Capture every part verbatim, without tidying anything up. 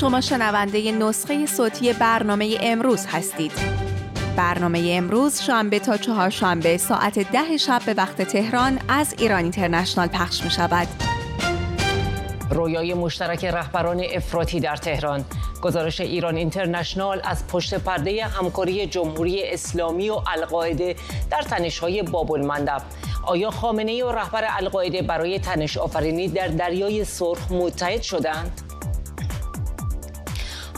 شما شنونده نسخه صوتی برنامه امروز هستید. برنامه امروز شنبه تا چهارشنبه ساعت ده شب به وقت تهران از ایران اینترنشنال پخش می شود. رویای مشترک رهبران افراطی در تهران، گزارش ایران اینترنشنال از پشت پرده همکاری جمهوری اسلامی و القاعده در تنش‌های باب المندب. آیا خامنه‌ای و رهبر القاعده برای تنش آفرینی در دریای سرخ متحد شدند؟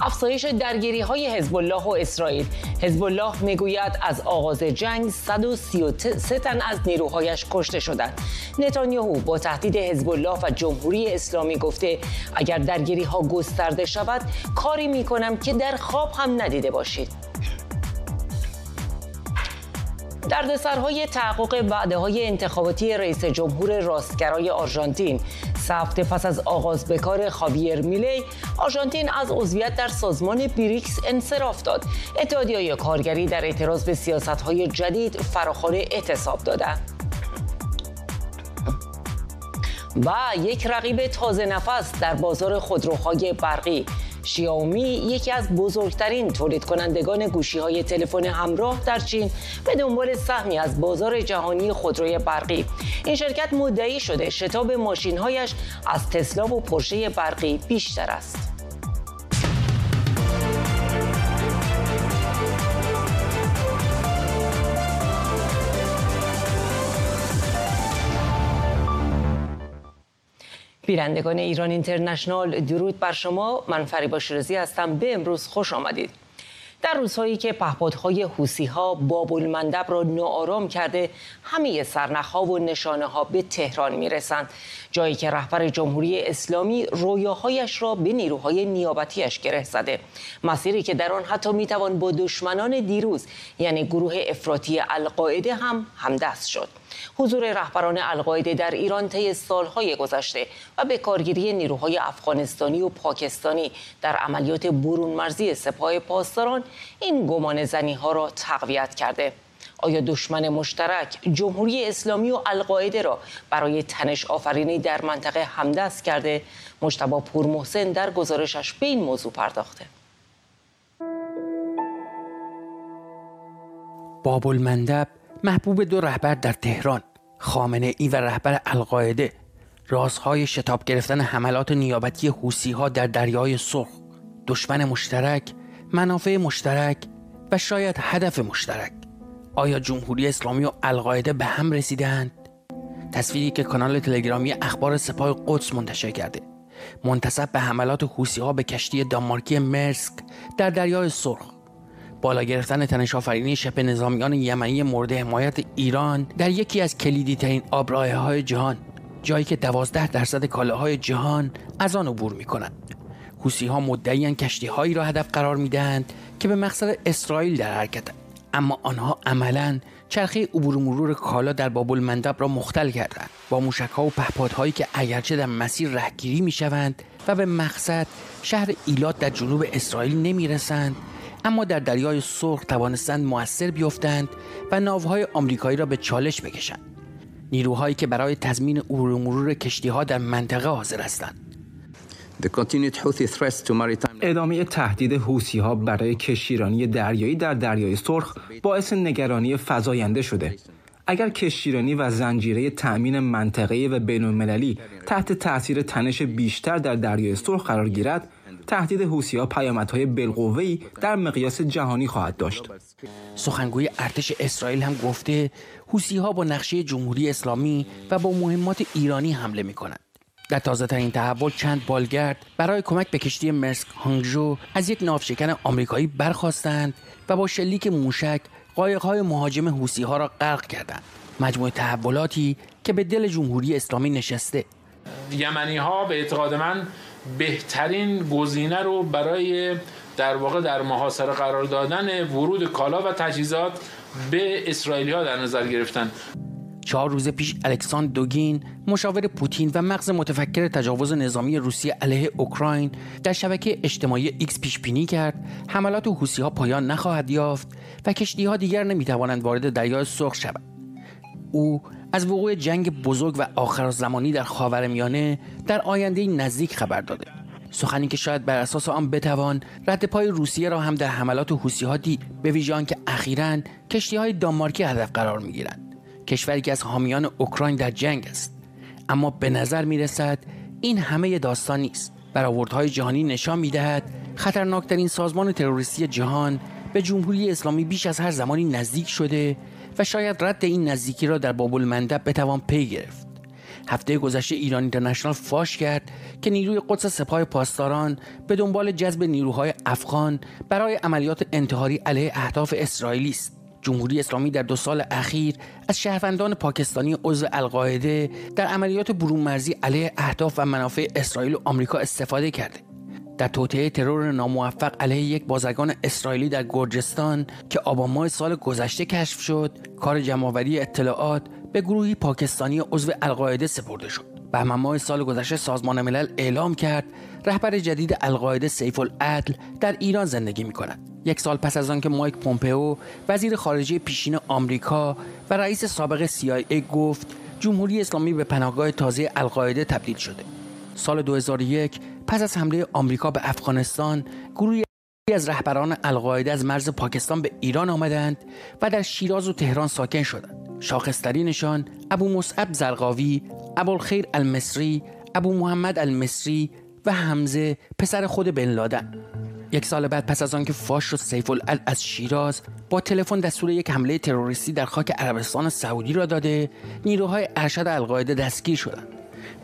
افزایش درگیری‌های حزب الله و اسرائیل. حزب الله می‌گوید از آغاز جنگ صد و سی و سه تن از نیروهایش کشته شدند. نتانیاهو با تهدید حزب الله و جمهوری اسلامی گفته اگر درگیری‌ها گسترده شود کاری می‌کنم که در خواب هم ندیده باشید. دردسرهای تحقق وعده‌های انتخاباتی رئیس جمهور راستگرای آرژانتین. سه هفته پس از آغاز به کار خاویر میلی، آرژانتین از عضویت در سازمان بریکس انصراف داد. اتحادیه‌های کارگری در اعتراض به سیاست‌های جدید فراخوان اعتصاب دادند. و یک رقیب تازه نفس در بازار خودروهای برقی. شیائومی، یکی از بزرگترین تولید کنندگان گوشی‌های تلفن همراه در چین، به دنبال سهمی از بازار جهانی خودروی برقی. این شرکت مدعی شده شتاب ماشین‌هایش از تسلا و پورشه برقی بیشتر است. بینندگان ایران اینترنشنال، درود بر شما. من فریبا شیرازی هستم. به امروز خوش آمدید. در روزهایی که پهپادهای حوثی‌ها باب المندب را ناآرام کرده، همه سرنخ‌ها و نشانه‌ها به تهران می‌رسند، جایی که رهبر جمهوری اسلامی رویاهایش را به نیروهای نیابتیش گره زده، مسیری که در آن حتی می‌توان با دشمنان دیروز یعنی گروه افراطی القاعده هم همدست شد. حضور رهبران القاعده در ایران طی سالهای گذشته و به کارگیری نیروهای افغانستانی و پاکستانی در عملیات برون مرزی سپاه پاسداران این گمان زنی‌ها را تقویت کرده. آیا دشمن مشترک جمهوری اسلامی و القاعده را برای تنش آفرینی در منطقه همدست کرده؟ مجتبی پورمحسن در گزارشش به این موضوع پرداخته. باب المندب محبوب دو رهبر در تهران، خامنه‌ای و رهبر القاعده، رازهای شتاب گرفتن حملات نیابتی حوثی‌ها در دریای سرخ، دشمن مشترک، منافع مشترک و شاید هدف مشترک. آیا جمهوری اسلامی و القاعده به هم رسیدند؟ تصویری که کانال تلگرامی اخبار سپاه قدس منتشر کرده، منتسب به حملات حوثی‌ها به کشتی دانمارکی مرسک در دریای سرخ، بالا گرفتن تنش آفرینی شبه نظامیان یمنی مورد حمایت ایران در یکی از کلیدی ترین آبراهه‌های جهان، جایی که دوازده درصد کالاهای جهان از آن عبور می‌کنند. حوثی‌ها مدعیان کشتی‌هایی را هدف قرار می‌دهند که به مقصد اسرائیل در حرکتند، اما آنها عملاً چرخه عبور و مرور کالا در باب المندب را مختل کردند با موشک‌ها و پهپادهایی که اگرچه در مسیر رهگیری می‌شوند و به مقصد شهر ایلات در جنوب اسرائیل نمی‌رسند، اما در دریای سرخ توانستند مؤثر بیفتند و ناوهای آمریکایی را به چالش بکشند. نیروهایی که برای تضمین عبور و مرور کشتی‌ها در منطقه حاضر هستند. ادامه تهدید حوثی‌ها برای کشتیرانی دریایی در دریای سرخ باعث نگرانی فزاینده شده. اگر کشتیرانی و زنجیره تأمین منطقه‌ای و بین‌المللی تحت تأثیر تنش بیشتر در دریای سرخ قرار گیرد، تهدید حوثی‌ها پیامدهای بالقوه‌ای در مقیاس جهانی خواهد داشت. سخنگوی ارتش اسرائیل هم گفته حوثی‌ها با نقشه جمهوری اسلامی و با مهمات ایرانی حمله می‌کنند. در تازه‌ترین تحول، چند بالگرد برای کمک به کشتی مرسک هانگجو از یک ناوشکن آمریکایی برخاستند و با شلیک موشک قایق‌های مهاجم حوثی‌ها را غرق کردند. مجموعه تحولاتی که به دل جمهوری اسلامی نشسته. یمنی‌ها به اعتقاد من بهترین گزینه رو برای در واقع در محاصره قرار دادن ورود کالا و تجهیزات به اسرائیلی‌ها در نظر گرفتن. چهار روز پیش الکساندر دوگین، مشاور پوتین و مغز متفکر تجاوز نظامی روسیه علیه اوکراین، در شبکه اجتماعی ایکس پیش‌بینی کرد حملات حوثی‌ها پایان نخواهد یافت و کشتی‌ها دیگر نمی‌توانند وارد دریای سرخ شوند. او از وقوع جنگ بزرگ و آخرزمانی در خاورمیانه در آینده نزدیک خبر داده. سخنی که شاید بر اساس آن بتوان رد پای روسیه را هم در حملات حوثی‌ها دید، به ویژه آنکه اخیراً کشتی‌های دانمارکی هدف قرار می‌گیرند، کشوری که از حامیان اوکراین در جنگ است. اما به نظر می‌رسد این همه داستان نیست. برآوردهای جهانی نشان می‌دهد خطرناکترین سازمان تروریستی جهان به جمهوری اسلامی بیش از هر زمانی نزدیک شده و شاید رد این نزدیکی را در باب المندب بتوان پی گرفت. هفته گذشته ایران اینترنشنال فاش کرد که نیروی قدس سپاه پاسداران به دنبال جذب نیروهای افغان برای عملیات انتحاری علیه اهداف اسرائیلی است. جمهوری اسلامی در دو سال اخیر از شهروندان پاکستانی عضو القاعده در عملیات برون مرزی علیه اهداف و منافع اسرائیل و آمریکا استفاده کرده. در توطئه ترور ناموفق علیه یک بازرگان اسرائیلی در گرجستان که آبان ماه سال گذشته کشف شد، کار جمع‌آوری اطلاعات به گروهی پاکستانی عضو القاعده سپرده شد. بهمن ماه سال گذشته سازمان ملل اعلام کرد رهبر جدید القاعده سیف العدل در ایران زندگی می‌کند. یک سال پس از آنکه مایک پومپئو وزیر خارجه پیشین آمریکا و رئیس سابق سی آی ای گفت جمهوری اسلامی به پناهگاه تازه القاعده تبدیل شده. سال دو هزار و یک پس از حمله آمریکا به افغانستان، گروهی از رهبران القاعده از مرز پاکستان به ایران آمدند و در شیراز و تهران ساکن شدند. شاخص‌ترینشان ابو مصعب زرقاوی، ابو الخیر المصری، ابو محمد المصری و حمزه پسر خود بن لادن. یک سال بعد پس از آنکه فاش شد سیف العدل از شیراز با تلفن دستور یک حمله تروریستی در خاک عربستان سعودی را داده، نیروهای ارشد القاعده دستگیر شدند.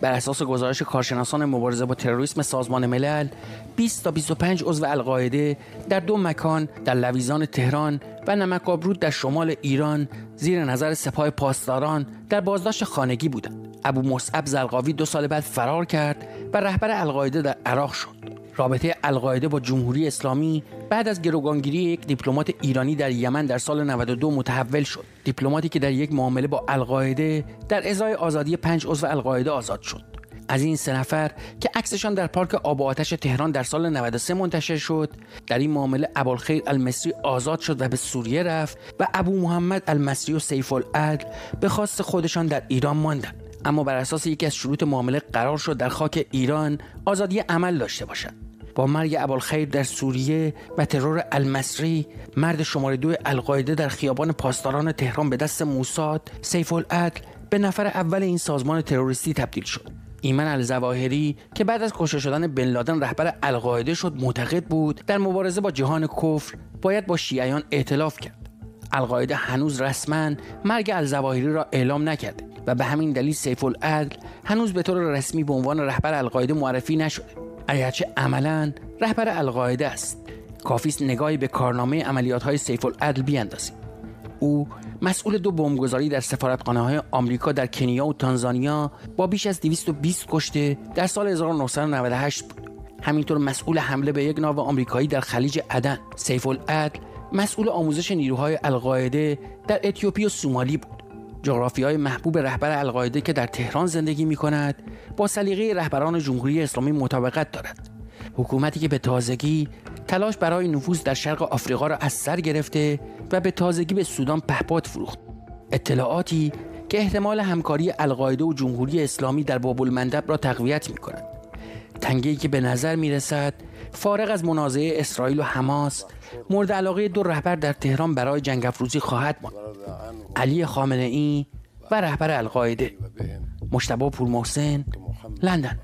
بر اساس گزارش کارشناسان مبارزه با تروریسم سازمان ملل، بیست تا بیست و پنج عضو القاعده در دو مکان در لویزان تهران و نمک آبرود در شمال ایران زیر نظر سپاه پاسداران در بازداشت خانگی بودند. ابو مصعب زرقاوی دو سال بعد فرار کرد و رهبر القاعده در عراق شد. رابطه القاعده با جمهوری اسلامی بعد از گروگانگیری یک دیپلمات ایرانی در یمن در سال نود و دو متحول شد. دیپلماتی که در یک معامله با القاعده در ازای آزادی پنج عضو القاعده آزاد شد. از این سه نفر که عکسشان در پارک آب و آتش تهران در سال نود و سه منتشر شد، در این معامله ابو الخیر المصری آزاد شد و به سوریه رفت و ابو محمد المسری و سیف العدل به خواست خودشان در ایران ماندند. اما بر اساس یکی از شروط معامله قرار شد در خاک ایران آزادی عمل داشته باشند. با مرگ ابوالخیر در سوریه و ترور المصری، مرد شماره دو القاعده در خیابان پاسداران تهران به دست موساد، سیف العدل به نفر اول این سازمان تروریستی تبدیل شد. ایمن الظواهری که بعد از کشته شدن بن لادن رهبر القاعده شد، معتقد بود در مبارزه با جهان کفر باید با شیعیان ائتلاف کرد. القاعده هنوز رسما مرگ الظواهری را اعلام نکرده و به همین دلیل سیف العدل هنوز به طور رسمی به عنوان رهبر القاعده معرفی نشده، اگرچه عملاً رهبر القاعده است. کافی است نگاهی به کارنامه عملیات‌های سیف العدل بیاندازیم. او مسئول دو بمبگذاری در سفارتخانه‌های آمریکا در کنیا و تانزانیا با بیش از دویست و بیست کشته در سال هزار و نهصد و نود و هشت بود. همینطور مسئول حمله به یک ناو آمریکایی در خلیج عدن. سیف العدل مسئول آموزش نیروهای القاعده در اتیوپی و سومالی بود. جغرافیای محبوب رهبر القاعده که در تهران زندگی می‌کند با سلیقه رهبران جمهوری اسلامی مطابقت دارد. حکومتی که به تازگی تلاش برای نفوذ در شرق آفریقا را از سر گرفته و به تازگی به سودان پهپاد فروخت. اطلاعاتی که احتمال همکاری القاعده و جمهوری اسلامی در باب المندب را تقویت می‌کند. تنگه‌ای که به نظر می‌رسد فارغ از منازعه اسرائیل و حماس، مورد علاقه دو رهبر در تهران برای جنگ افروزی خواهد ماند: علی خامنه‌ای و رهبر القاعده. مجتبی پورمحسن، لندن.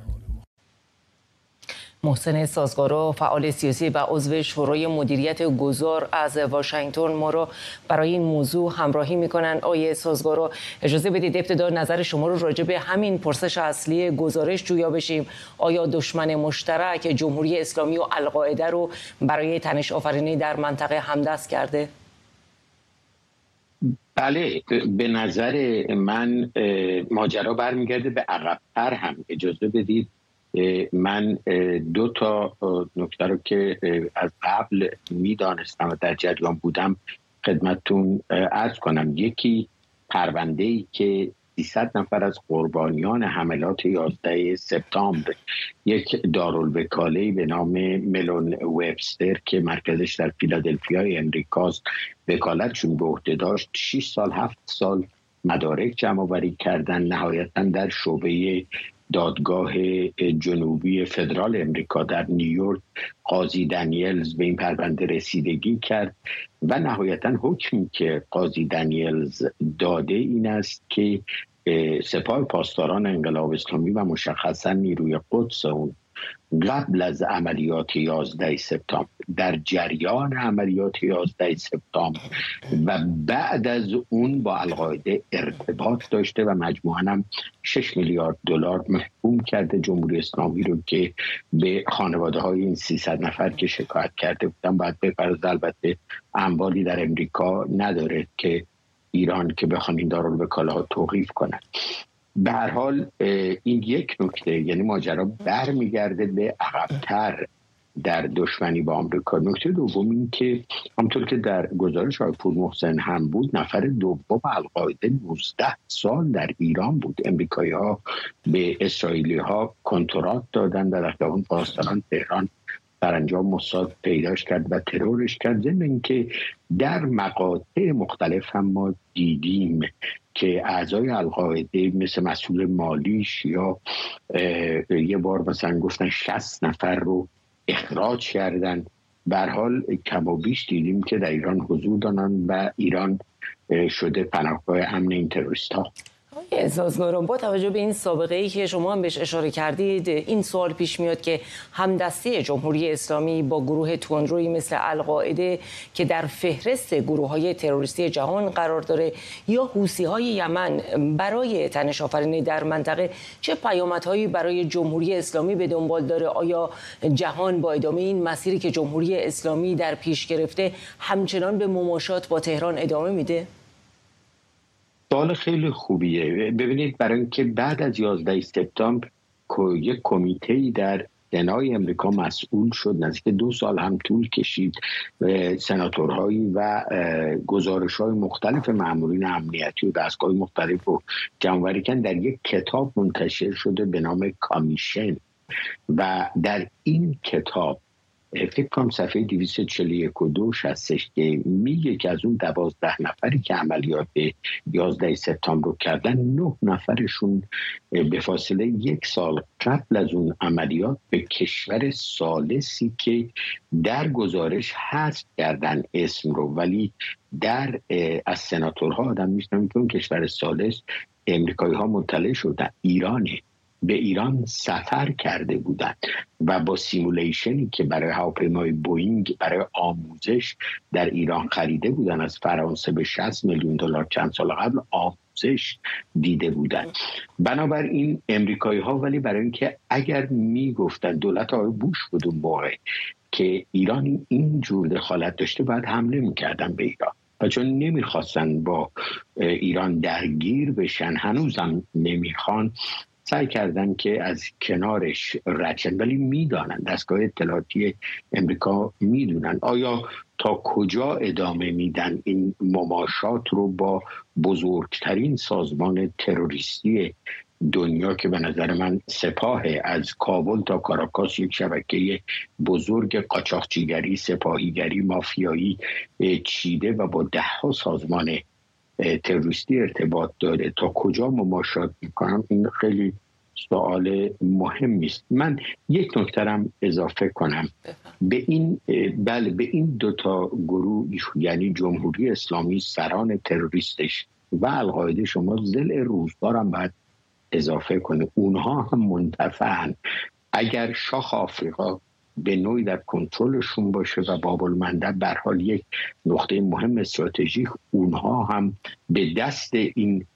محسن سازگارو، فعال سیاسی و عضو شورای مدیریت گذار از واشنگتن، ما را برای این موضوع همراهی می‌کنند. آقای سازگارو، اجازه بدید ابتدا نظر شما رو راجع به همین پرسش اصلی گزارش جویا بشیم. آیا دشمن مشترک جمهوری اسلامی و القاعده رو برای تنش آفرینی در منطقه همدست کرده؟ بله، به نظر من ماجرا برمیگرده به عقب‌تر هم. اجازه بدید من دو تا نکته رو که از قبل میدانستم و در جریان بودم خدمتتون عرض کنم. یکی پرونده‌ای که سیصد نفر از قربانیان حملات یازده سپتامبر، یک دارالوکاله‌ای به نام ملون وبستر که مرکزش در فیلادلفیای امریکاست وکالتشون به عهده داشت، شش سال هفت سال مدارک جمع‌آوری کردن، نهایتاً در شعبه دادگاه جنوبی فدرال امریکا در نیویورک قاضی دنیلز به این پرونده رسیدگی کرد و نهایتا حکمی که قاضی دنیلز داده این است که سپاه پاسداران انقلاب اسلامی و مشخصا نیروی قدس اون قبل از عملیات یازده سپتامبر، در جریان عملیات یازده سپتامبر و بعد از اون با القاعده ارتباط داشته و مجموعاً هم شش میلیارد دلار محکوم کرده جمهوری اسلامی رو که به خانواده های این سیصد نفر که شکایت کرده بودن باید بپردازد. البته اموالی در امریکا نداره که ایران که بخوان این دارالوکاله ها توقیف کنند. به هر حال این یک نکته، یعنی ماجرا برمیگرده به عقب‌تر در دشمنی با آمریکا. نکته دوم این که همونطور که در گزارش آقای پورمحسن هم بود، نفر دوم القاعده نوزده سال در ایران بود. امریکایی‌ها به اسرائیلی‌ها کنترات دادن در اون پاسداران تهران، سرانجام موساد پیداش کرد و ترورش کرد. ضمن اینکه در مقاطع مختلف هم ما دیدیم که اعضای القاعده مثل مسئول مالیش یا یه بار مثلا گفتن شصت نفر رو اخراج کردن. به هر حال کم و بیش دیدیم که در ایران حضور دارن و ایران شده پناهگاه امن این تروریست‌ها. اعزازگاران، با توجه به این سابقه ای که شما هم بهش اشاره کردید، این سوال پیش میاد که همدستی جمهوری اسلامی با گروه تندرویی مثل القاعده که در فهرست گروه‌های تروریستی جهان قرار داره یا حوثی‌های یمن برای تنش آفرینی در منطقه چه پیامدهایی برای جمهوری اسلامی به دنبال داره؟ آیا جهان با ادامه این مسیری که جمهوری اسلامی در پیش گرفته همچنان به مماشات با تهران ادامه میده؟ سوال خیلی خوبیه. ببینید، برای اینکه بعد از یازده سپتامبر یک کمیته‌ای در سنای امریکا مسئول شد، نزدیک دو سال هم طول کشید، سناتورهایی و گزارش‌های مختلف مامورین امنیتی و دستگاه‌های مختلف رو جمع‌آوری کردن، در یک کتاب منتشر شده به نام کامیشن و در این کتاب فکر کنم صفحه دویست و چهل و یک و دویست و شصت و شش که میگه که از اون دوازده نفری که عملیات یازده سپتامبر رو کردن، نه نفرشون به فاصله یک سال قبل از اون عملیات به کشور ثالثی که در گزارش هست کردن اسم رو، ولی در از سناتورها آدم میشنم که اون کشور ثالث امریکایی ها مطلع شدن، ایرانه، به ایران سفر کرده بودند و با سیمولیشنی که برای هواپیمای بوئینگ برای آموزش در ایران خریده بودند از فرانسه به شصت میلیون دلار چند سال قبل آموزش دیده بودند. بنابراین امریکایی ها ولی برای اینکه اگر میگفتند دولت آقای بوش بود اون موقع که ایران اینجور دخالت داشته باید حمله میکردن به ایران و چون نمیخواستن با ایران درگیر بشن، هنوزم نمیخوان، سعی کردن که از کنارش رد شن. ولی میدانند، دستگاه اطلاعاتی امریکا میدونن. آیا تا کجا ادامه میدن این مماشات رو با بزرگترین سازمان تروریستی دنیا که به نظر من سپاه، از کابل تا کاراکاس یک شبکه بزرگ قاچاقچیگری، سپاهیگری، مافیایی چیده و با ده ها سازمان تروریستی ارتباط داره، تا کجا مماشات میکنم؟ این خیلی سوال مهمی است. من یک نکته‌ام اضافه کنم به این. بله، به این دو تا گروه، یعنی جمهوری اسلامی سران تروریستش و القاعده، شما ضلع روزگارم باید اضافه کنه، اونها هم منتفعن اگر شاخ آفریقا به نوعی در کنترلشون باشه و باب المندب به هر حال یک نقطه مهم استراتژیک، اونها هم به دست این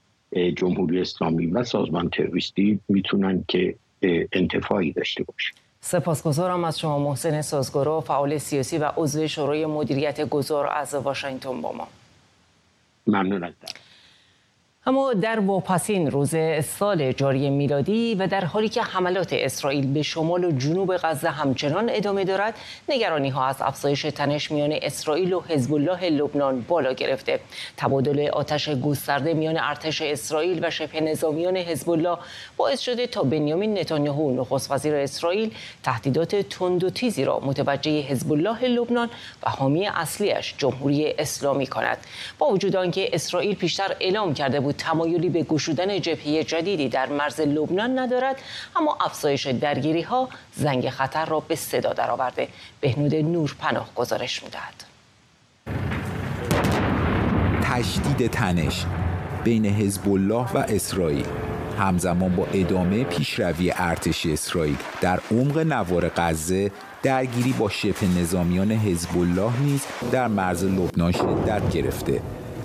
جمهوری اسلامی و سازمان تروریستی میتونن که انتفاعی داشته باشه. سپاسگزارم از شما محسن سازگارا، فعال سیاسی و عضو شورای مدیریت گذار از واشنگتن با ما. ممنون ازت. اما در واپسین روز سال جاری میلادی و در حالی که حملات اسرائیل به شمال و جنوب غزه همچنان ادامه دارد، نگرانی ها از افزایش تنش میان اسرائیل و حزب الله لبنان بالا گرفته. تبادل آتش گسترده میان ارتش اسرائیل و شبه نظامیان حزب الله باعث شده تا بنیامین نتانیاهو، نخست وزیر اسرائیل، تهدیدات تند و تیزی را متوجه حزب الله لبنان و حامی اصلیش جمهوری اسلامی کند. با وجود آنکه اسرائیل پیشتر اعلام کرده بود تمایلی به گشودن جبهه جدیدی در مرز لبنان ندارد، اما افزایش درگیری‌ها زنگ خطر را به صدا درآورده. بهنود نورپناه گزارش می‌دهد. تشدید تنش بین حزب الله و اسرائیل همزمان با ادامه پیشروی ارتش اسرائیل در عمق نوار غزه، درگیری با شبه نظامیان حزب الله نیز در مرز لبنان شدت گرفته.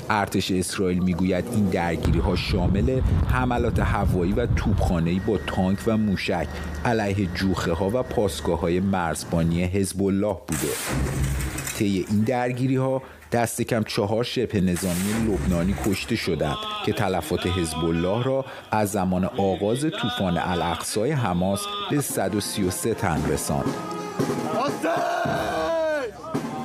ارتش اسرائیل میگوید این درگیری ها شامل حملات هوایی و توپخانه‌ای با تانک و موشک علیه جوخه ها و پاسگاه های مرزبانی حزب الله بوده. طی این درگیری ها دست کم چهار شبه نظامی لبنانی کشته شدند که تلفات حزب الله را از زمان آغاز طوفان الاقصی حماس به صد و سی و سه تن رساند.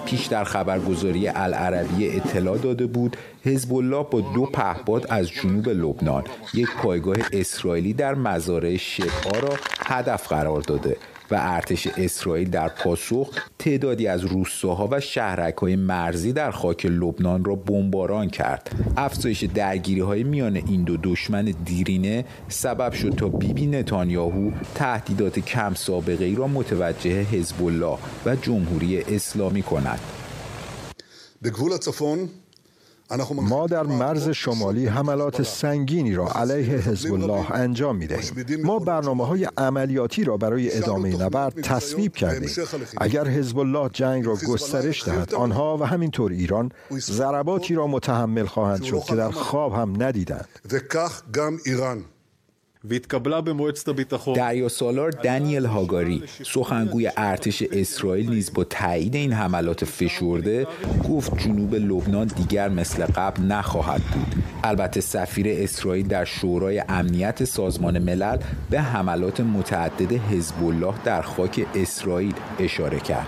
پیشتر خبرگزاری العربی اطلاع داده بود حزب الله با دو پهپاد از جنوب لبنان یک پایگاه اسرائیلی در مزارع شبعا را هدف قرار داده و ارتش اسرائیل در پاسخ تعدادی از روستاها و شهرک‌های مرزی در خاک لبنان را بمباران کرد. افزایش درگیری‌های میان این دو دشمن دیرینه سبب شد تا بیبی نتانیاهو تهدیدات کم سابقه‌ای را متوجه حزب الله و جمهوری اسلامی کند. ما در مرز شمالی حملات سنگینی را علیه حزب الله انجام می‌دهیم. ما برنامه‌های عملیاتی را برای ادامه نبرد تصویب کردیم. اگر حزب الله جنگ را گسترش دهد، آنها و همینطور ایران ضرباتی را متحمل خواهند شد که در خواب هم ندیدند. دریا سالار دنیل هاگاری سخنگوی ارتش اسرائیل نیز با تایید این حملات فشرده گفت جنوب لبنان دیگر مثل قبل نخواهد بود. البته سفیر اسرائیل در شورای امنیت سازمان ملل به حملات متعدد حزب الله در خاک اسرائیل اشاره کرد.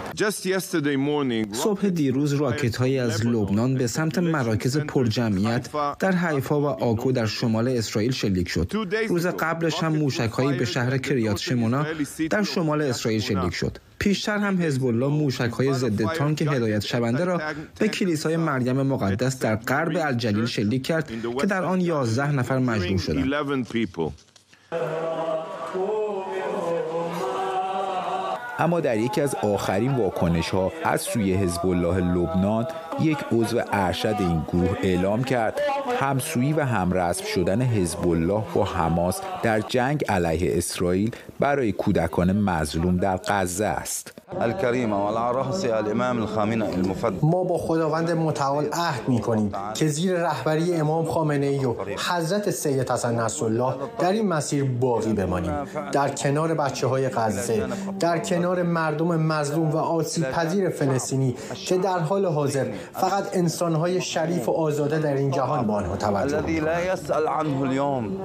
صبح دیروز راکت‌هایی از لبنان به سمت مراکز پرجمعیت در حیفا و آکو در شمال اسرائیل شلیک شد. روز قبلش هم موشک‌هایی به شهر کریات شمونا در شمال اسرائیل شلیک شد. پیشتر هم حزب الله موشک‌های ضد تانک هدایت شونده را به کلیسای مریم مقدس در غرب الجلیل شلیک کرد که در آن یازده نفر مجروح شدند. اما در یکی از آخرین واکنش‌ها از سوی حزب الله لبنان یک عضو ارشد این گروه اعلام کرد همسویی و همرسم شدن حزب الله با حماس در جنگ علیه اسرائیل برای کودکان مظلوم در غزه است. ما با خداوند متعال عهد می‌کنیم که زیر رهبری امام خامنه‌ای و حضرت سید حسن نصرالله در این مسیر باقی بمانیم، در کنار بچه‌های غزه، در کنار مردم مظلوم و آسیب‌پذیر فلسطینی که در حال حاضر فقط انسان‌های شریف و آزاده در این جهان با آنها توجه می‌کنیم.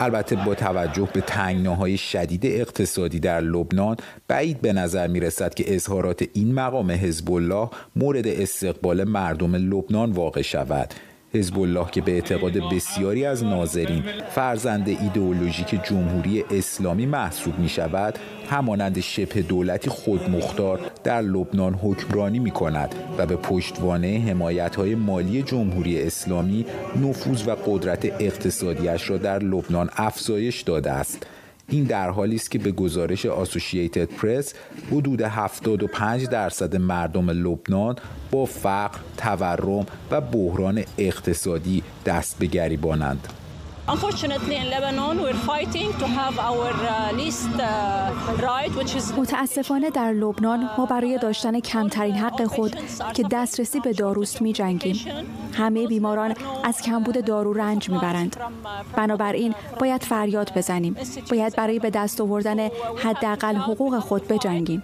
البته با توجه به تنگناهای شدید اقتصادی در لبنان بعید به نظر می‌رسد که اظهارات این مقام حزب الله مورد استقبال مردم لبنان واقع شود. حزب الله که به اعتقاد بسیاری از ناظرین فرزند ایدئولوژیک جمهوری اسلامی محسوب می‌شود، همانند شبه دولتی خودمختار در لبنان حکمرانی می‌کند و به پشتوانه حمایت‌های مالی جمهوری اسلامی نفوذ و قدرت اقتصادیش را در لبنان افزایش داده است. این در حالی است که به گزارش آسوشییتد پرس حدود هفتاد و پنج درصد مردم لبنان با فقر، تورم و بحران اقتصادی دست به گریبانند. متاسفانه در لبنان ما برای داشتن کمترین حق خود که دسترسی به داروست می جنگیم. همه بیماران از کمبود دارو رنج می برند. بنابراین باید فریاد بزنیم. باید برای به دست آوردن حداقل حقوق خود بجنگیم.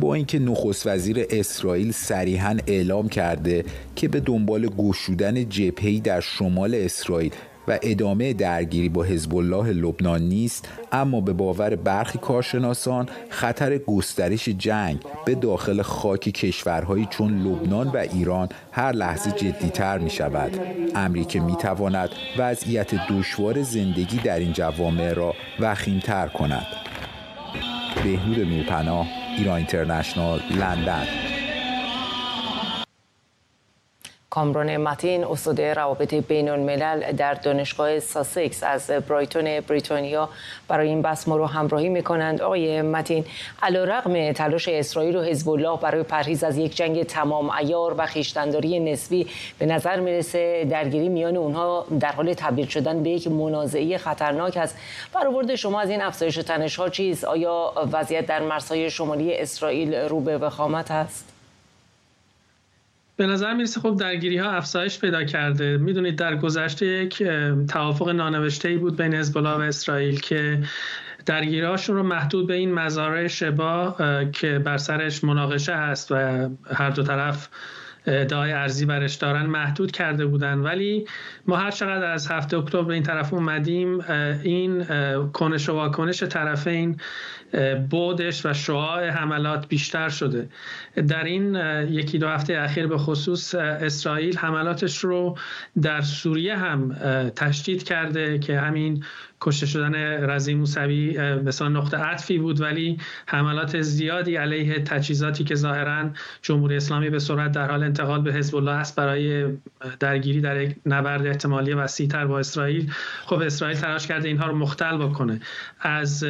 با اینکه نخست وزیر اسرائیل صریحاً اعلام کرده که به دنبال گشودن جبهه‌ای در شمال اسرائیل و ادامه درگیری با حزب الله لبنان نیست، اما به باور برخی کارشناسان خطر گسترش جنگ به داخل خاک کشورهایی چون لبنان و ایران هر لحظه جدی‌تر می‌شود، امری که می‌تواند وضعیت دشوار زندگی در این جوامع را وخیم‌تر کند. بهنود نورپناه، ایران اینترنشنال، لندن. کامران متین استاد روابط بین الملل در دانشگاه ساسکس از برایتون بریتانیا برای این بحث ما رو همراهی میکنند. آقای متین، علیرغم تلاش اسرائیل و حزب الله برای پرهیز از یک جنگ تمام عیار و خویشتنداری نسبی، به نظر میرسه درگیری میان اونها در حال تبدیل شدن به یک منازعه خطرناک است. برآورد شما از این افزایش تنش ها چیست؟ آیا وضعیت در مرزهای شمالی اسرائیل رو به وخامت است؟ به نظر میرسه خب درگیری ها افزایش پیدا کرده. میدونید در گذشته یک توافق نانوشته‌ای بود بین حزب الله و اسرائیل که درگیری‌هاشون رو محدود به این مزارع شبا که بر سرش مناقشه هست و هر دو طرف ادعای ارضی برش دارن محدود کرده بودن، ولی ما هر چقدر از هفته اکتبر به این طرف اومدیم این کنش و واکنش طرفین بودش و شعاع حملات بیشتر شده. در این یکی دو هفته اخیر به خصوص اسرائیل حملاتش رو در سوریه هم تشدید کرده که همین کشته شدن رضی موسوی مثلا نقطه عطفی بود، ولی حملات زیادی علیه تجهیزاتی که ظاهراً جمهوری اسلامی به سرعت در حال انتقال به حزب الله است برای درگیری در یک نبرد احتمالی وسیع‌تر با اسرائیل. خب اسرائیل تلاش کرده اینها رو مختل بکنه. از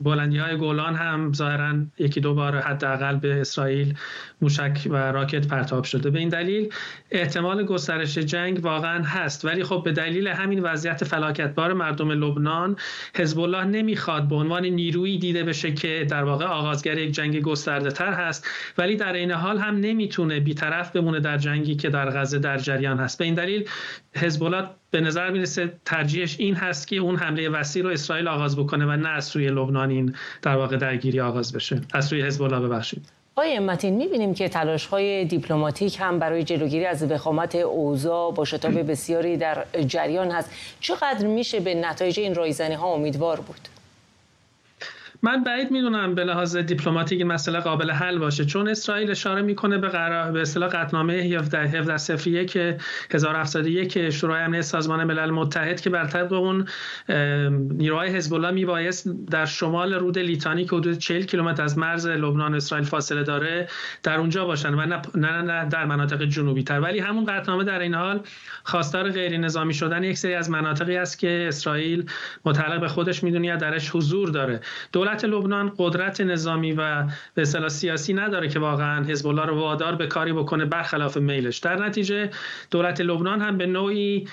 بلندی‌های گولان هم ظاهراً یکی دو بار حداقل به اسرائیل موشک و راکت پرتاب شده. به این دلیل احتمال گسترش جنگ واقعاً هست، ولی خب به دلیل همین وضعیت فلاکتبار مردم لبنان، حزب الله نمیخواد به عنوان نیرویی دیده بشه که در واقع آغازگر یک جنگ گسترده تر هست، ولی در این حال هم نمیتونه بیطرف بمونه در جنگی که در غزه در جریان هست. به این دلیل حزب الله به نظر میرسه ترجیحش این هست که اون حمله وسیع رو اسرائیل آغاز بکنه و نه از سوی لبنان این در واقع درگیری آغاز بشه، از سوی حزب الله ببخشید. آقای متین، می‌بینیم که تلاش‌های دیپلماتیک هم برای جلوگیری از وخامت اوضاع با شتاب بسیاری در جریان هست. چقدر میشه به نتایج این رایزنی‌ها امیدوار بود؟ من بعید میدونم به لحاظ دیپلماتیک این مسئله قابل حل باشه، چون اسرائیل اشاره میکنه به قرار به اصطلاح قطعنامه هزار و هفتصد و یک شورای امنیت سازمان ملل متحد که بر طبق اون نیروهای حزب الله میبایست در شمال رود لیتانی که حدود چهل کیلومتر از مرز لبنان و اسرائیل فاصله داره در اونجا باشن و نه نه, نه در مناطق جنوبی تر، ولی همون قطعنامه در این حال خواستار غیر نظامی شدن یک سری از مناطقی است که اسرائیل متعلق به خودش میدونه درش حضور داره. دولت لبنان قدرت نظامی و به اصطلاح سیاسی نداره که واقعا حزب الله رو وادار به کاری بکنه برخلاف میلش. در نتیجه دولت لبنان هم به نوعی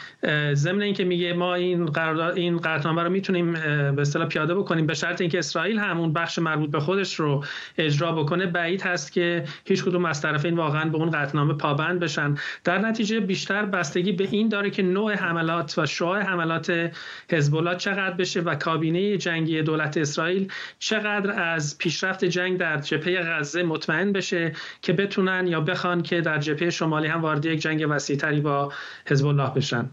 ضمن اینکه میگه ما این قرارداد این قرارداد رو میتونیم به اصطلاح پیاده بکنیم به شرط اینکه اسرائیل هم اون بخش مربوط به خودش رو اجرا بکنه، بعید هست که هیچ کدوم از طرفین واقعا به اون قطعنامه پابند بشن. در نتیجه بیشتر بستگی به این داره که نوع حملات و شعاع حملات حزب الله چقدر بشه و کابینه جنگی دولت اسرائیل چقدر از پیشرفت جنگ در جبهه غزه مطمئن بشه که بتونن یا بخوان که در جبهه شمالی هم وارد یک جنگ وسیع‌تری با حزب الله بشن.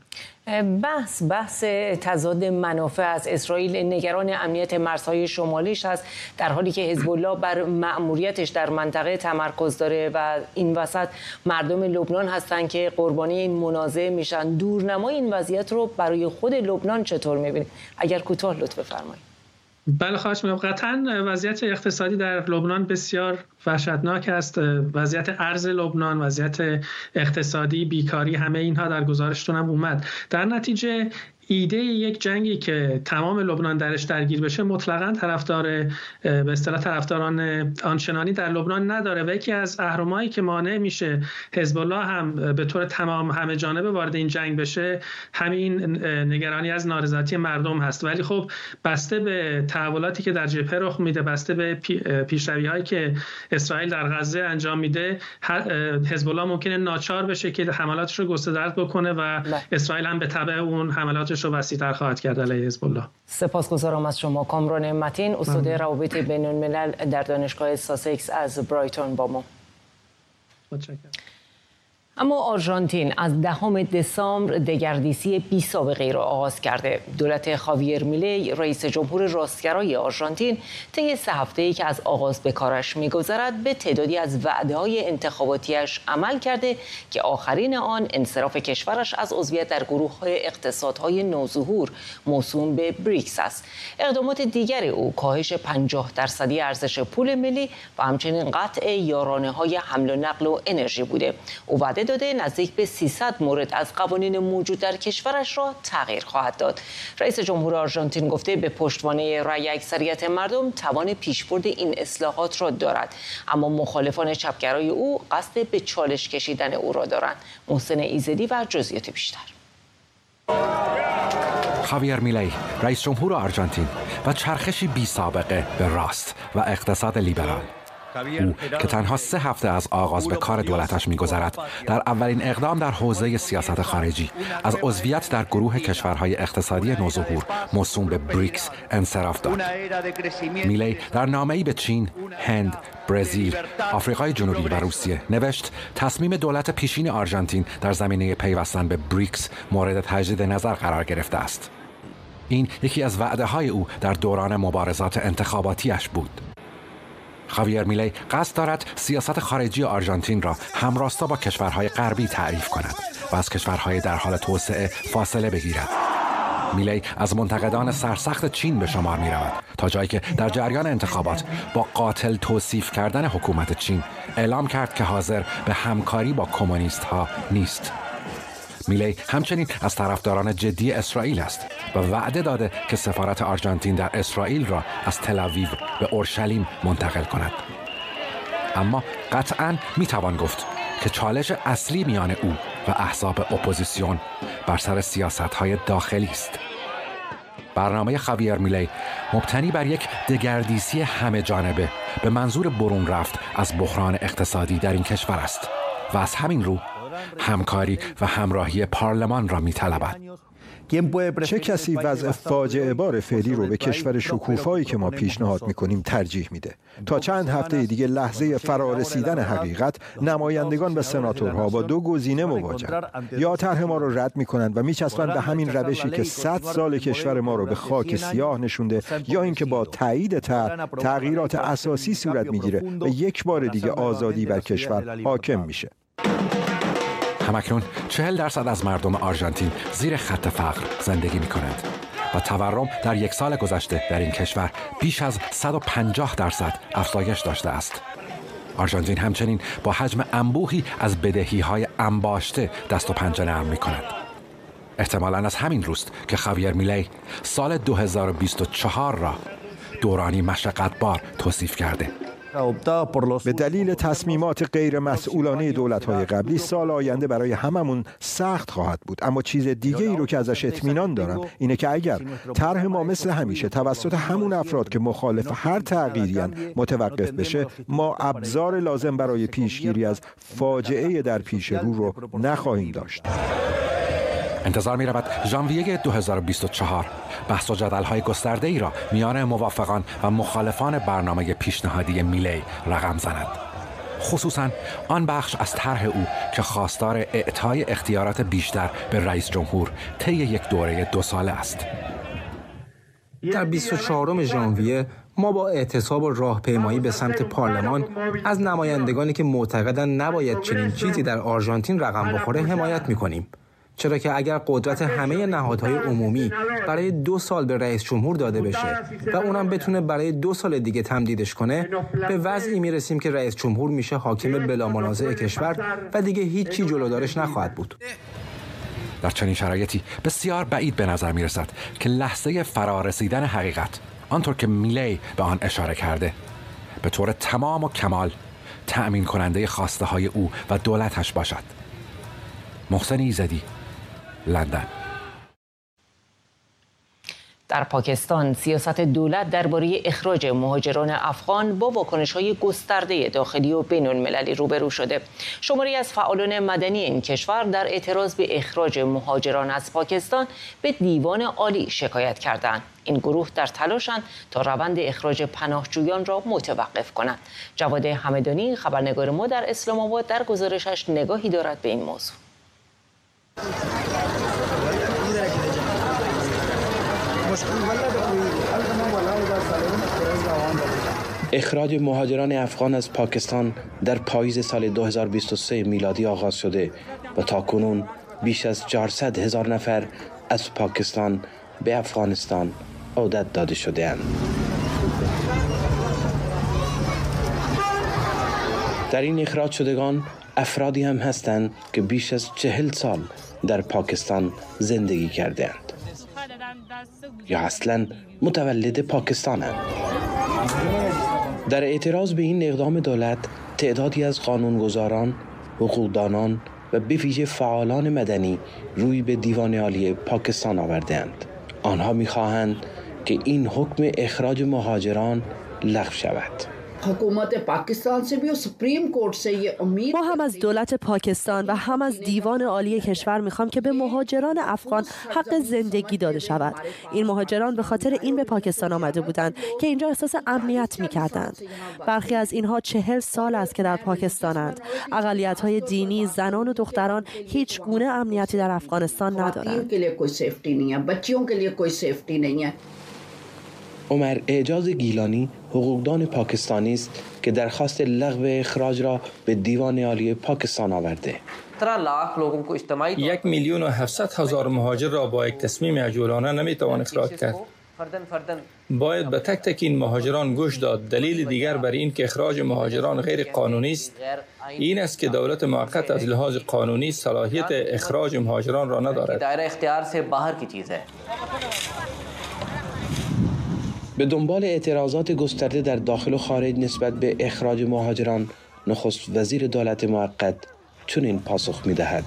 بحث بحث تضاد منافع از اسرائیل نگران امنیت مرزهای شمالیش هست، در حالی که حزب الله بر مأموریتش در منطقه تمرکز داره و این وسط مردم لبنان هستند که قربانی این منازعه میشن. دورنمای این وضعیت رو برای خود لبنان چطور می‌بینید؟ اگر کوتاه لطف بفرمایید. بله خواهش می‌کنم. قطعاً وضعیت اقتصادی در لبنان بسیار وحشتناک است. وضعیت ارز لبنان، وضعیت اقتصادی، بیکاری، همه اینها در گزارشتون هم اومد. در نتیجه ایده یک جنگی که تمام لبنان درش درگیر بشه مطلقاً طرفدار به اصطلاح طرفداران آنچنانی در لبنان نداره و یکی از اهرمایی که مانع میشه حزب الله هم به طور تمام همه جانبه وارد این جنگ بشه همین نگرانی از نارضایتی مردم هست. ولی خب بسته به تحولاتی که در جبهه رخ میده، بسته به پیشروی‌هایی که اسرائیل در غزه انجام میده، حزب الله ممکنه ناچار بشه که حملاتش رو گسترده بکنه و اسرائیل هم به تبع اون حملات شو وسیع‌تر خواهد کرد علیه حزب الله. سپاسگزارم از شما. کامران متین، استاد روابط بین الملل در دانشگاه ساسکس از برایتون با ما. متشکرم. اما آرژانتین از دهم دسامبر دگردیسی بی سابقه را آغاز کرده. دولت خاویر میلی، رئیس جمهور راستگرای آرژانتین، طی سه هفته‌ای که از آغاز به کارش می‌گذرد به تعدادی از وعده‌های انتخاباتیش عمل کرده که آخرین آن انصراف کشورش از عضویت در گروه‌های اقتصادهای نوظهور موسوم به بریکس است. اقدامات دیگر او کاهش پنجاه درصدی ارزش پول ملی و همچنین قطع یارانه‌های حمل و نقل و انرژی بوده. او وعده داده نزدیک به سیصد مورد از قوانین موجود در کشورش را تغییر خواهد داد. رئیس جمهور آرژانتین گفته به پشتوانه رأی اکثریت مردم توان پیشبرد این اصلاحات را دارد، اما مخالفان چپگرای او قصد به چالش کشیدن او را دارند. محسن ایزدی و جزئیات بیشتر. خاویر میلی رئیس جمهور آرژانتین و چرخشی بی سابقه به راست و اقتصاد لیبرال، او که تنها سه هفته از آغاز به کار دولتش می‌گذرد، در اولین اقدام در حوزه سیاست خارجی از عضویت در گروه کشورهای اقتصادی نوظهور موسوم به بریکس انصراف داد. میلی در نامه‌ای به چین، هند، برزیل، آفریقای جنوبی و روسیه نوشت تصمیم دولت پیشین آرژانتین در زمینه پیوستن به بریکس مورد تجدید نظر قرار گرفته است. این یکی از وعده‌های او در دوران مبارزات انتخاباتیش بود. خاویر میلی قصد دارد سیاست خارجی آرژانتین را همراستا با کشورهای غربی تعریف کند و از کشورهای در حال توسعه فاصله بگیرد. میلی از منتقدان سرسخت چین به شمار می رود تا جایی که در جریان انتخابات با قاتل توصیف کردن حکومت چین اعلام کرد که حاضر به همکاری با کمونیست ها نیست. میلی همچنین از طرفداران جدی اسرائیل است و وعده داده که سفارت آرژانتین در اسرائیل را از تل‌آویو به اورشلیم منتقل کند. اما قطعاً میتوان گفت که چالش اصلی میان او و احزاب اپوزیسیون بر سر سیاست‌های داخلی است. برنامه خاویر میلی مبتنی بر یک دگردیسی همه جانبه به منظور برون رفت از بحران اقتصادی در این کشور است و از همین رو همکاری و همراهی پارلمان را می‌طلبد. چه کسی وضع فاجعه بار فعلی رو به کشور شکوفایی که ما پیشنهاد می‌کنیم ترجیح میده؟ تا چند هفته دیگه لحظه فرارسیدن حقیقت، نمایندگان و سناتورها با دو گزینه مواجهن: یا طرح ما رو رد می‌کنند و میچسبند به همین روشی که صد سال کشور ما رو به خاک سیاه نشونده، یا اینکه با تایید طرح تغییرات اساسی صورت می‌گیره و یک بار دیگه آزادی بر کشور حاکم میشه. همکنون چهل درصد از مردم آرژانتین زیر خط فقر زندگی می کنند و تورم در یک سال گذشته در این کشور بیش از صد و پنجاه درصد افزایش داشته است. آرژانتین همچنین با حجم انبوهی از بدهی های انباشته دست و پنجه نرم می کند. احتمالاً از همین روست که خاویر میلی سال دو هزار و بیست و چهار را دورانی مشقتبار توصیف کرده. به دلیل تصمیمات غیر مسئولانه دولت‌های قبلی، سال آینده برای هممون سخت خواهد بود. اما چیز دیگه ای رو که ازش اطمینان دارم اینه که اگر طرح ما مثل همیشه توسط همون افراد که مخالف هر تغییریان متوقف بشه، ما ابزار لازم برای پیشگیری از فاجعه در پیش رو رو نخواهیم داشت. انتظار می رود ژانویه دو هزار و بیست و چهار بحث و جدل‌های گسترده‌ای را میان موافقان و مخالفان برنامه پیشنهادی میلی رقم زند، خصوصاً آن بخش از طرح او که خواستار اعطای اختیارات بیشتر به رئیس جمهور طی یک دوره دو ساله است. در بیست و چهارم ژانویه ما با اعتصاب و راهپیمایی به سمت پارلمان از نمایندگانی که معتقدند نباید چنین چیزی در آرژانتین رقم بخوره حمایت می‌کنیم، چرا که اگر قدرت همه نهادهای عمومی برای دو سال به رئیس جمهور داده بشه و اونم بتونه برای دو سال دیگه تمدیدش کنه، به وضعی میرسیم که رئیس جمهور میشه حاکم بلا منازع کشور و دیگه هیچی جلودارش نخواهد بود. در چنین شرایطی بسیار بعید به نظر میرسد که لحظه فرارسیدن حقیقت، آنطور که میلی به آن اشاره کرده، به طور تمام و کمال تأمین کننده خواسته های او و دولتش باشد. محسن ایزدی، لندن. در پاکستان سیاست دولت درباره اخراج مهاجران افغان با واکنش‌های گسترده داخلی و بین‌المللی روبرو شده. شماری از فعالان مدنی این کشور در اعتراض به اخراج مهاجران از پاکستان به دیوان عالی شکایت کردند. این گروه در تلاشند تا روند اخراج پناهجویان را متوقف کنند. جواد حمیدانی خبرنگار ما در اسلام آباد در گزارشش نگاهی دارد به این موضوع. اخراج مهاجران افغان از پاکستان در پاییز سال دو هزار و بیست و سه میلادی آغاز شده و تاکنون بیش از چهارصد هزار نفر از پاکستان به افغانستان عودت داده شده‌اند. در این اخراج شدگان افرادی هم هستند که بیش از چهل سال در پاکستان زندگی کرده اند یا اصلا متولد پاکستان اند. در اعتراض به این اقدام دولت، تعدادی از قانونگذاران، حقوقدانان و به ویژه فعالان مدنی روی به دیوان عالی پاکستان آورده‌اند. آنها می‌خواهند که این حکم اخراج مهاجران لغو شود. ما هم از دولت پاکستان و هم از دیوان عالی کشور میخوام که به مهاجران افغان حق زندگی داده شود. این مهاجران به خاطر این به پاکستان آمده بودند که اینجا احساس امنیت میکردند. برخی از اینها چهل سال است که در پاکستانند. اقلیت‌های دینی، زنان و دختران هیچ گونه امنیتی در افغانستان ندارند. عمر اعجاز گیلانی حقوقدان پاکستانی است که درخواست لغو اخراج را به دیوان عالی پاکستان آورده. یک میلیون و هفتصد هزار مهاجر را با یک تصمیم عجولانه نمیتوان اخراج کرد. باید به تک تک این مهاجران گوش داد. دلیل دیگر بر این که اخراج مهاجران غیر قانونی است این است که دولت موقت از لحاظ قانونی صلاحیت اخراج مهاجران را ندارد. دایره اختیار سے باہر کی چیز ہے. به دنبال اعتراضات گسترده در داخل و خارج نسبت به اخراج مهاجران، نخست وزیر دولت موقت چنین پاسخ می‌دهد.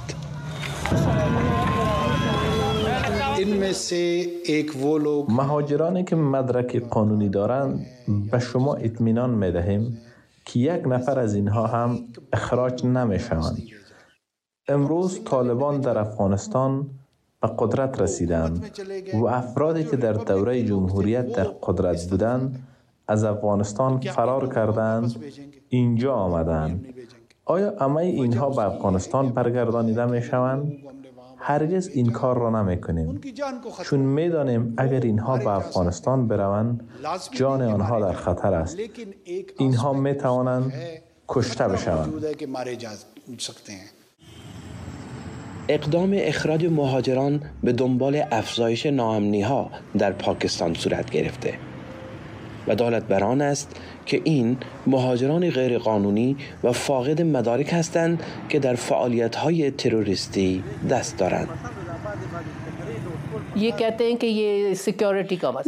مهاجرانی که مدرک قانونی دارند به شما اطمینان می‌دهیم که یک نفر از اینها هم اخراج نمی‌شوند. امروز طالبان در افغانستان به قدرت رسیدند و افرادی که در دوره جمهوریت در قدرت بودند از افغانستان فرار کردند، اینجا آمدند. آیا همه اینها به افغانستان برگردانیده می شوند؟ هرگز این کار را نمی کنیم، چون می دانیم اگر اینها به افغانستان بروند جان آنها در خطر است. اینها می توانند کشته بشوند. اقدام اخراج مهاجران به دنبال افزایش ناامنی‌ها در پاکستان صورت گرفته و دولت بر آن است که این مهاجران غیرقانونی و فاقد مدارک هستند که در فعالیت‌های تروریستی دست دارند.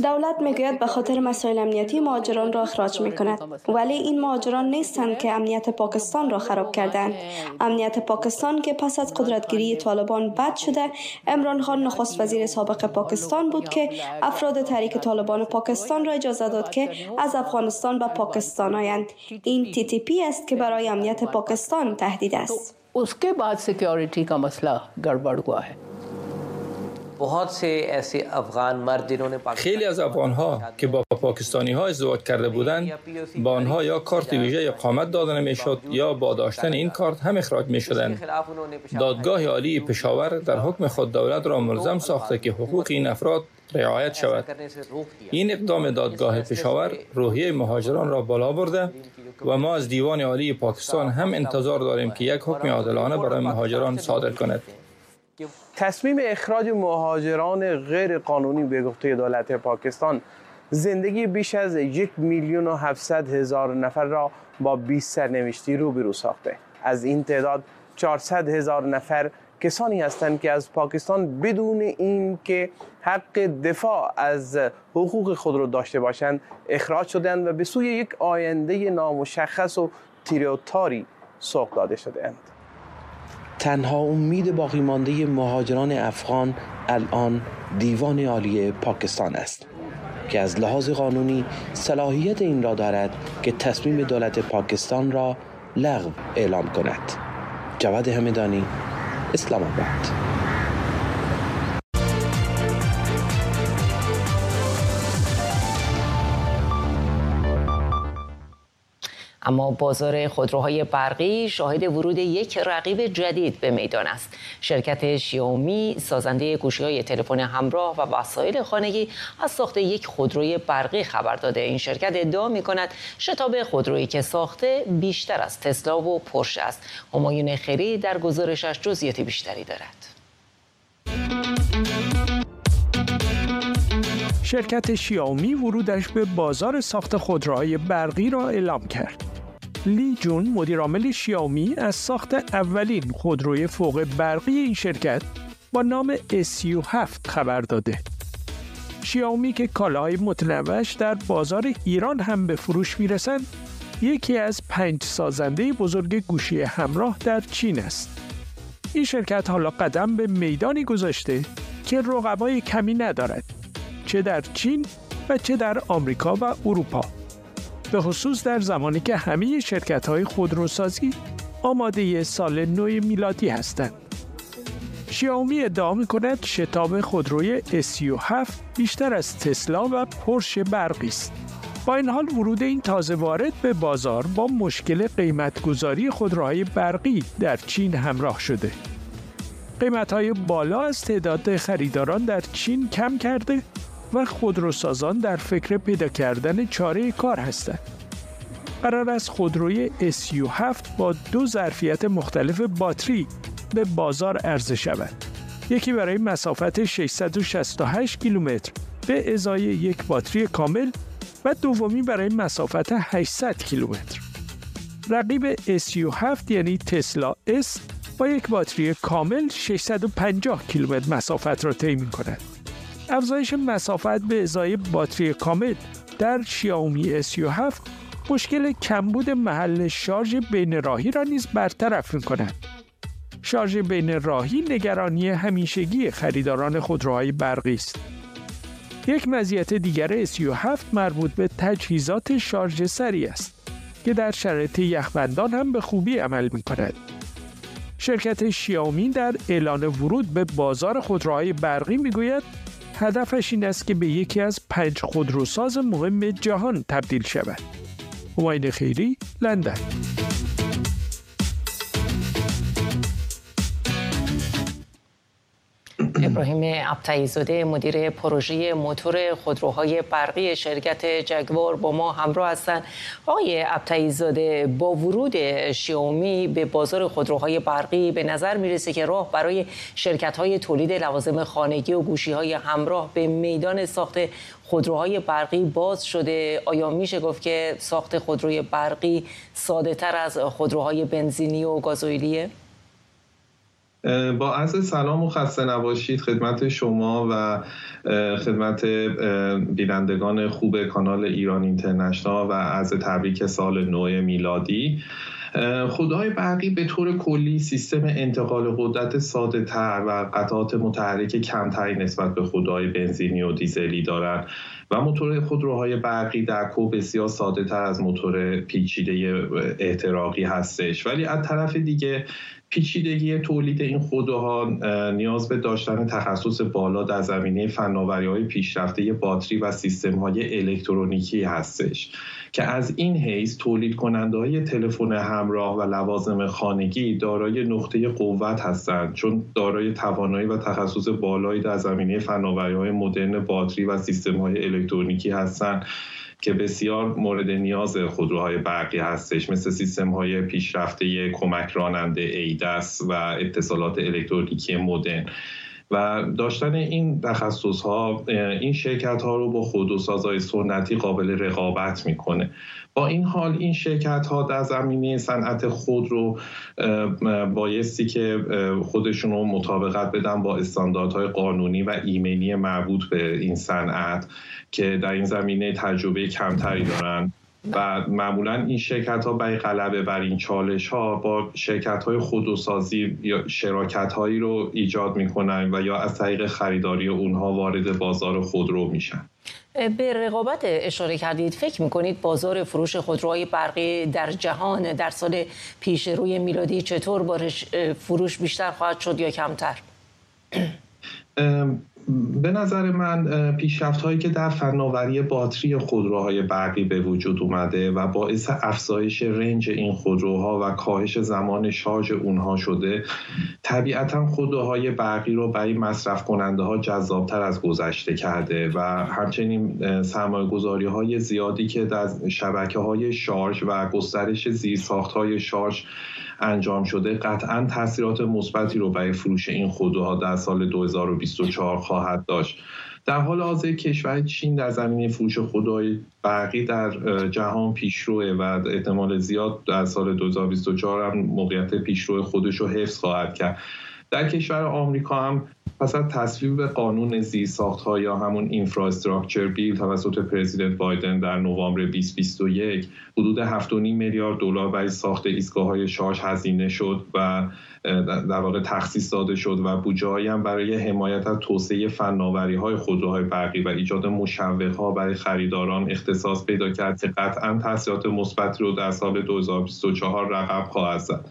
دولت میگوید به خاطر مسائل امنیتی مهاجران را اخراج میکند، ولی این مهاجران نیستند که امنیت پاکستان را خراب کردند. امنیت پاکستان که پس از قدرتگیری طالبان بد شده. عمران خان نخست وزیر سابق پاکستان بود که افراد تحریک طالبان پاکستان را اجازه داد که از افغانستان به پاکستان آیند. این تی تی پی است که برای امنیت پاکستان تهدید است. उसके بعد سکیوریتی کا مسئلہ گڑبڑ ہوا ہے. خیلی از افغانها که با پاکستانی ها ازدواج کرده بودند، با آنها یا کارت ویژه اقامت داده نمیشد یا با داشتن این کارت هم اخراج می شدند. دادگاه عالی پشاور در حکم خود دولت را ملزم ساخته که حقوق این افراد رعایت شود. این اقدام دادگاه پشاور روحیه مهاجران را بالا برده و ما از دیوان عالی پاکستان هم انتظار داریم که یک حکم عادلانه برای مهاجران صادر کند. تصمیم اخراج مهاجران غیر قانونی به گفته دولت پاکستان زندگی بیش از یک میلیون و هفتصد هزار نفر را با بیست سرنوشتی روبرو ساخته. از این تعداد چهارصد هزار نفر کسانی هستند که از پاکستان بدون این که حق دفاع از حقوق خود را داشته باشند اخراج شدند و به سوی یک آینده نامشخص و تیره و تاری سوق داده شدند. تنها امید باقی مانده مهاجران افغان الان دیوان عالی پاکستان است که از لحاظ قانونی صلاحیت این را دارد که تصمیم دولت پاکستان را لغو اعلام کند. جواد حمیدانی، اسلام آباد. اما بازار خودروهای برقی شاهد ورود یک رقیب جدید به میدان است. شرکت شیائومی سازنده گوشی‌های تلفن همراه و وسایل خانگی از ساخت یک خودروی برقی خبر داده. این شرکت ادعا می‌کند شتاب خودرویی که ساخته بیشتر از تسلا و پورشه است. همایون خیری در گزارشش جزئیات بیشتری دارد. شرکت شیائومی ورودش به بازار ساخت خودروهای برقی را اعلام کرد. لی جون مدیرعامل شیائومی از ساخت اولین خودروی فوق برقی این شرکت با نام اس یو هفت خبر داده. شیائومی که کالاهای متنوعش در بازار ایران هم به فروش میرسند، یکی از پنج سازنده بزرگ گوشی همراه در چین است. این شرکت حالا قدم به میدانی گذاشته که رقبای کمی ندارد، چه در چین و چه در آمریکا و اروپا، به خصوص در زمانی که همه شرکت‌های خودروسازی آماده سال نو میلادی هستند. شیائومی ادعا می‌کند شتاب خودروی اس یو هفت بیشتر از تسلا و پورش برقی است. با این حال ورود این تازه وارد به بازار با مشکل قیمت‌گذاری خودروهای برقی در چین همراه شده. قیمت‌های بالا از تعداد خریداران در چین کم کرده و خودروسازان در فکر پیدا کردن چاره کار هستند. قرار است خودروی اس یو هفت با دو ظرفیت مختلف باتری به بازار عرضه شود. یکی برای مسافت ششصد و شصت و هشت کیلومتر به ازای یک باتری کامل و دومی برای مسافت هشتصد کیلومتر. رقیب اس یو هفت یعنی تسلا اس با یک باتری کامل ششصد و پنجاه کیلومتر مسافت را طی می‌کند. افزایش مسافت به ازای باتری کامل در شیائومی اس یو هفت مشکل کمبود محل شارژ بین راهی را نیز برطرف می‌کند. شارژ بین راهی نگرانی همیشگی خریداران خودروهای برقی است. یک مزیت دیگر اس یو هفت مربوط به تجهیزات شارژ سریع است که در شرایط یخبندان هم به خوبی عمل می‌کند. شرکت شیائومی در اعلان ورود به بازار خودروهای برقی می‌گوید هدفش این است که به یکی از پنج خودروساز مهم جهان تبدیل شود. همایون خیری، لندن. ابراهیم ابتیزاده مدیر پروژه موتور خودروهای برقی شرکت جگوار با ما همراه هستند. آقای ابتیزاده، با ورود شیائومی به بازار خودروهای برقی به نظر میرسه که راه برای شرکت‌های تولید لوازم خانگی و گوشی‌های همراه به میدان ساخت خودروهای برقی باز شده. آیا میشه گفت که ساخت خودروی برقی ساده‌تر از خودروهای بنزینی و گازوئیلیه؟ با عرض سلام و خسته نباشید خدمت شما و خدمت بینندگان خوب کانال ایران اینترنشنال و عرض تبریک سال نو میلادی. خودروهای برقی به طور کلی سیستم انتقال قدرت ساده تر و قطعات متحرک کمتری نسبت به خودروهای بنزینی و دیزلی دارند و موتور خودروهای برقی در کل بسیار ساده تر از موتور پیچیده احتراقی هستش، ولی از طرف دیگه پیچیدگی تولید این خودروها نیاز به داشتن تخصص بالا در زمینه فناوری‌های پیشرفته باتری و سیستم‌های الکترونیکی هستش که از این حیث تولید کننده‌های تلفن همراه و لوازم خانگی دارای نقطه قوت هستند، چون دارای توانایی و تخصص بالایی در زمینه فناوری‌های مدرن باتری و سیستم‌های الکترونیکی هستند که بسیار مورد نیاز خودروهای برقی هستش، مثل سیستم‌های پیشرفته کمک راننده ایدس و اتصالات الکترونیکی مدرن. و داشتن این تخصص‌ها این شرکت‌ها رو با خودروسازهای سنتی قابل رقابت می‌کنه. با این حال این شرکت‌ها در زمینه صنعت خودرو بایستی که خودشون رو مطابقت بدن با استانداردهای قانونی و ایمنی مربوط به این صنعت که در این زمینه تجربه کمتری دارن و معمولا این شرکت‌ها برای غلبه بر این چالش‌ها با شرکت‌های خودروسازی یا شراکت‌هایی رو ایجاد می‌کنن و یا از طریق خریداری اونها وارد بازار خودرو میشن. به رقابت اشاره کردید، فکر می‌کنید بازار فروش خودروهای برقی در جهان در سال پیش روی میلادی چطور بارش فروش بیشتر خواهد شد یا کمتر؟ به نظر من پیشرفت‌هایی که در فناوری باتری خودروهای برقی به وجود اومده و باعث افزایش رنج این خودروها و کاهش زمان شارژ اونها شده، طبیعتاً خودروهای برقی رو برای مصرف کننده‌ها جذاب‌تر از گذشته کرده و همچنین سرمایه‌گذاری‌های زیادی که در شبکه‌های شارژ و گسترش زیرساخت‌های شارژ انجام شده قطعاً تاثیرات مثبتی رو برای فروش این خودروها در سال دو هزار و بیست و چهار خواهد داشت. در حال حاضر کشور چین در زمینه فروش خودروهای برقی در جهان پیشروه و احتمال زیاد در سال دو هزار و بیست و چهار هم موقعیت پیشرو خودش رو حفظ خواهد کرد. در کشور آمریکا هم پس از تصویب قانون زیرساخت‌ها یا همون اینفراستراکچر بیل توسط پرزیدنت بایدن در نوامبر بیست و بیست و یک حدود هفت و نیم میلیارد دلار برای ساخت ایستگاه‌های شارژ هزینه شد و در واقع تخصیص داده شد و بودجه‌ای هم برای حمایت از توسعه فناوری‌های خودروهای برقی و ایجاد مشوق‌ها برای خریداران اختصاص پیدا کرد که قطعاً تاثیرات مثبت رو در سال دو هزار و بیست و چهار رقم خواهد زد.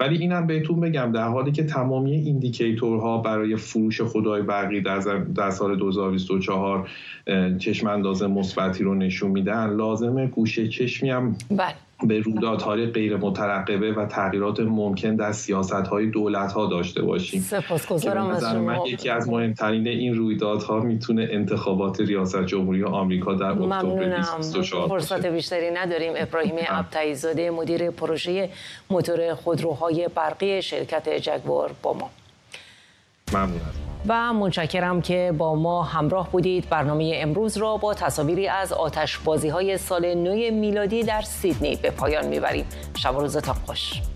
ولی اینم بهتون بگم در حالی که تمامی ایندیکیتورها برای فروش خودروهای برقی در سال دو هزار و بیست و چهار چشم انداز مثبتی رو نشون میدن، لازمه گوشه چشمی هم بله. به رویدادهای غیر مترقبه و تغییرات ممکن در سیاست‌های دولت‌ها داشته باشیم. سپاسگزارم از شما. یکی از مهمترین این رویدادها میتونه انتخابات ریاست جمهوری آمریکا در اکتبر بیست و بیست و چهار. فرصت بیشتری نداریم. ابراهیم ابتیزاده مدیر پروژه موتور خودروهای برقی شرکت جگوار با ما. ممنونم. و متشکرم که با ما همراه بودید. برنامه امروز را با تصاویری از آتشبازی‌های سال نو میلادی در سیدنی به پایان می‌بریم. شب و روزتان خوش.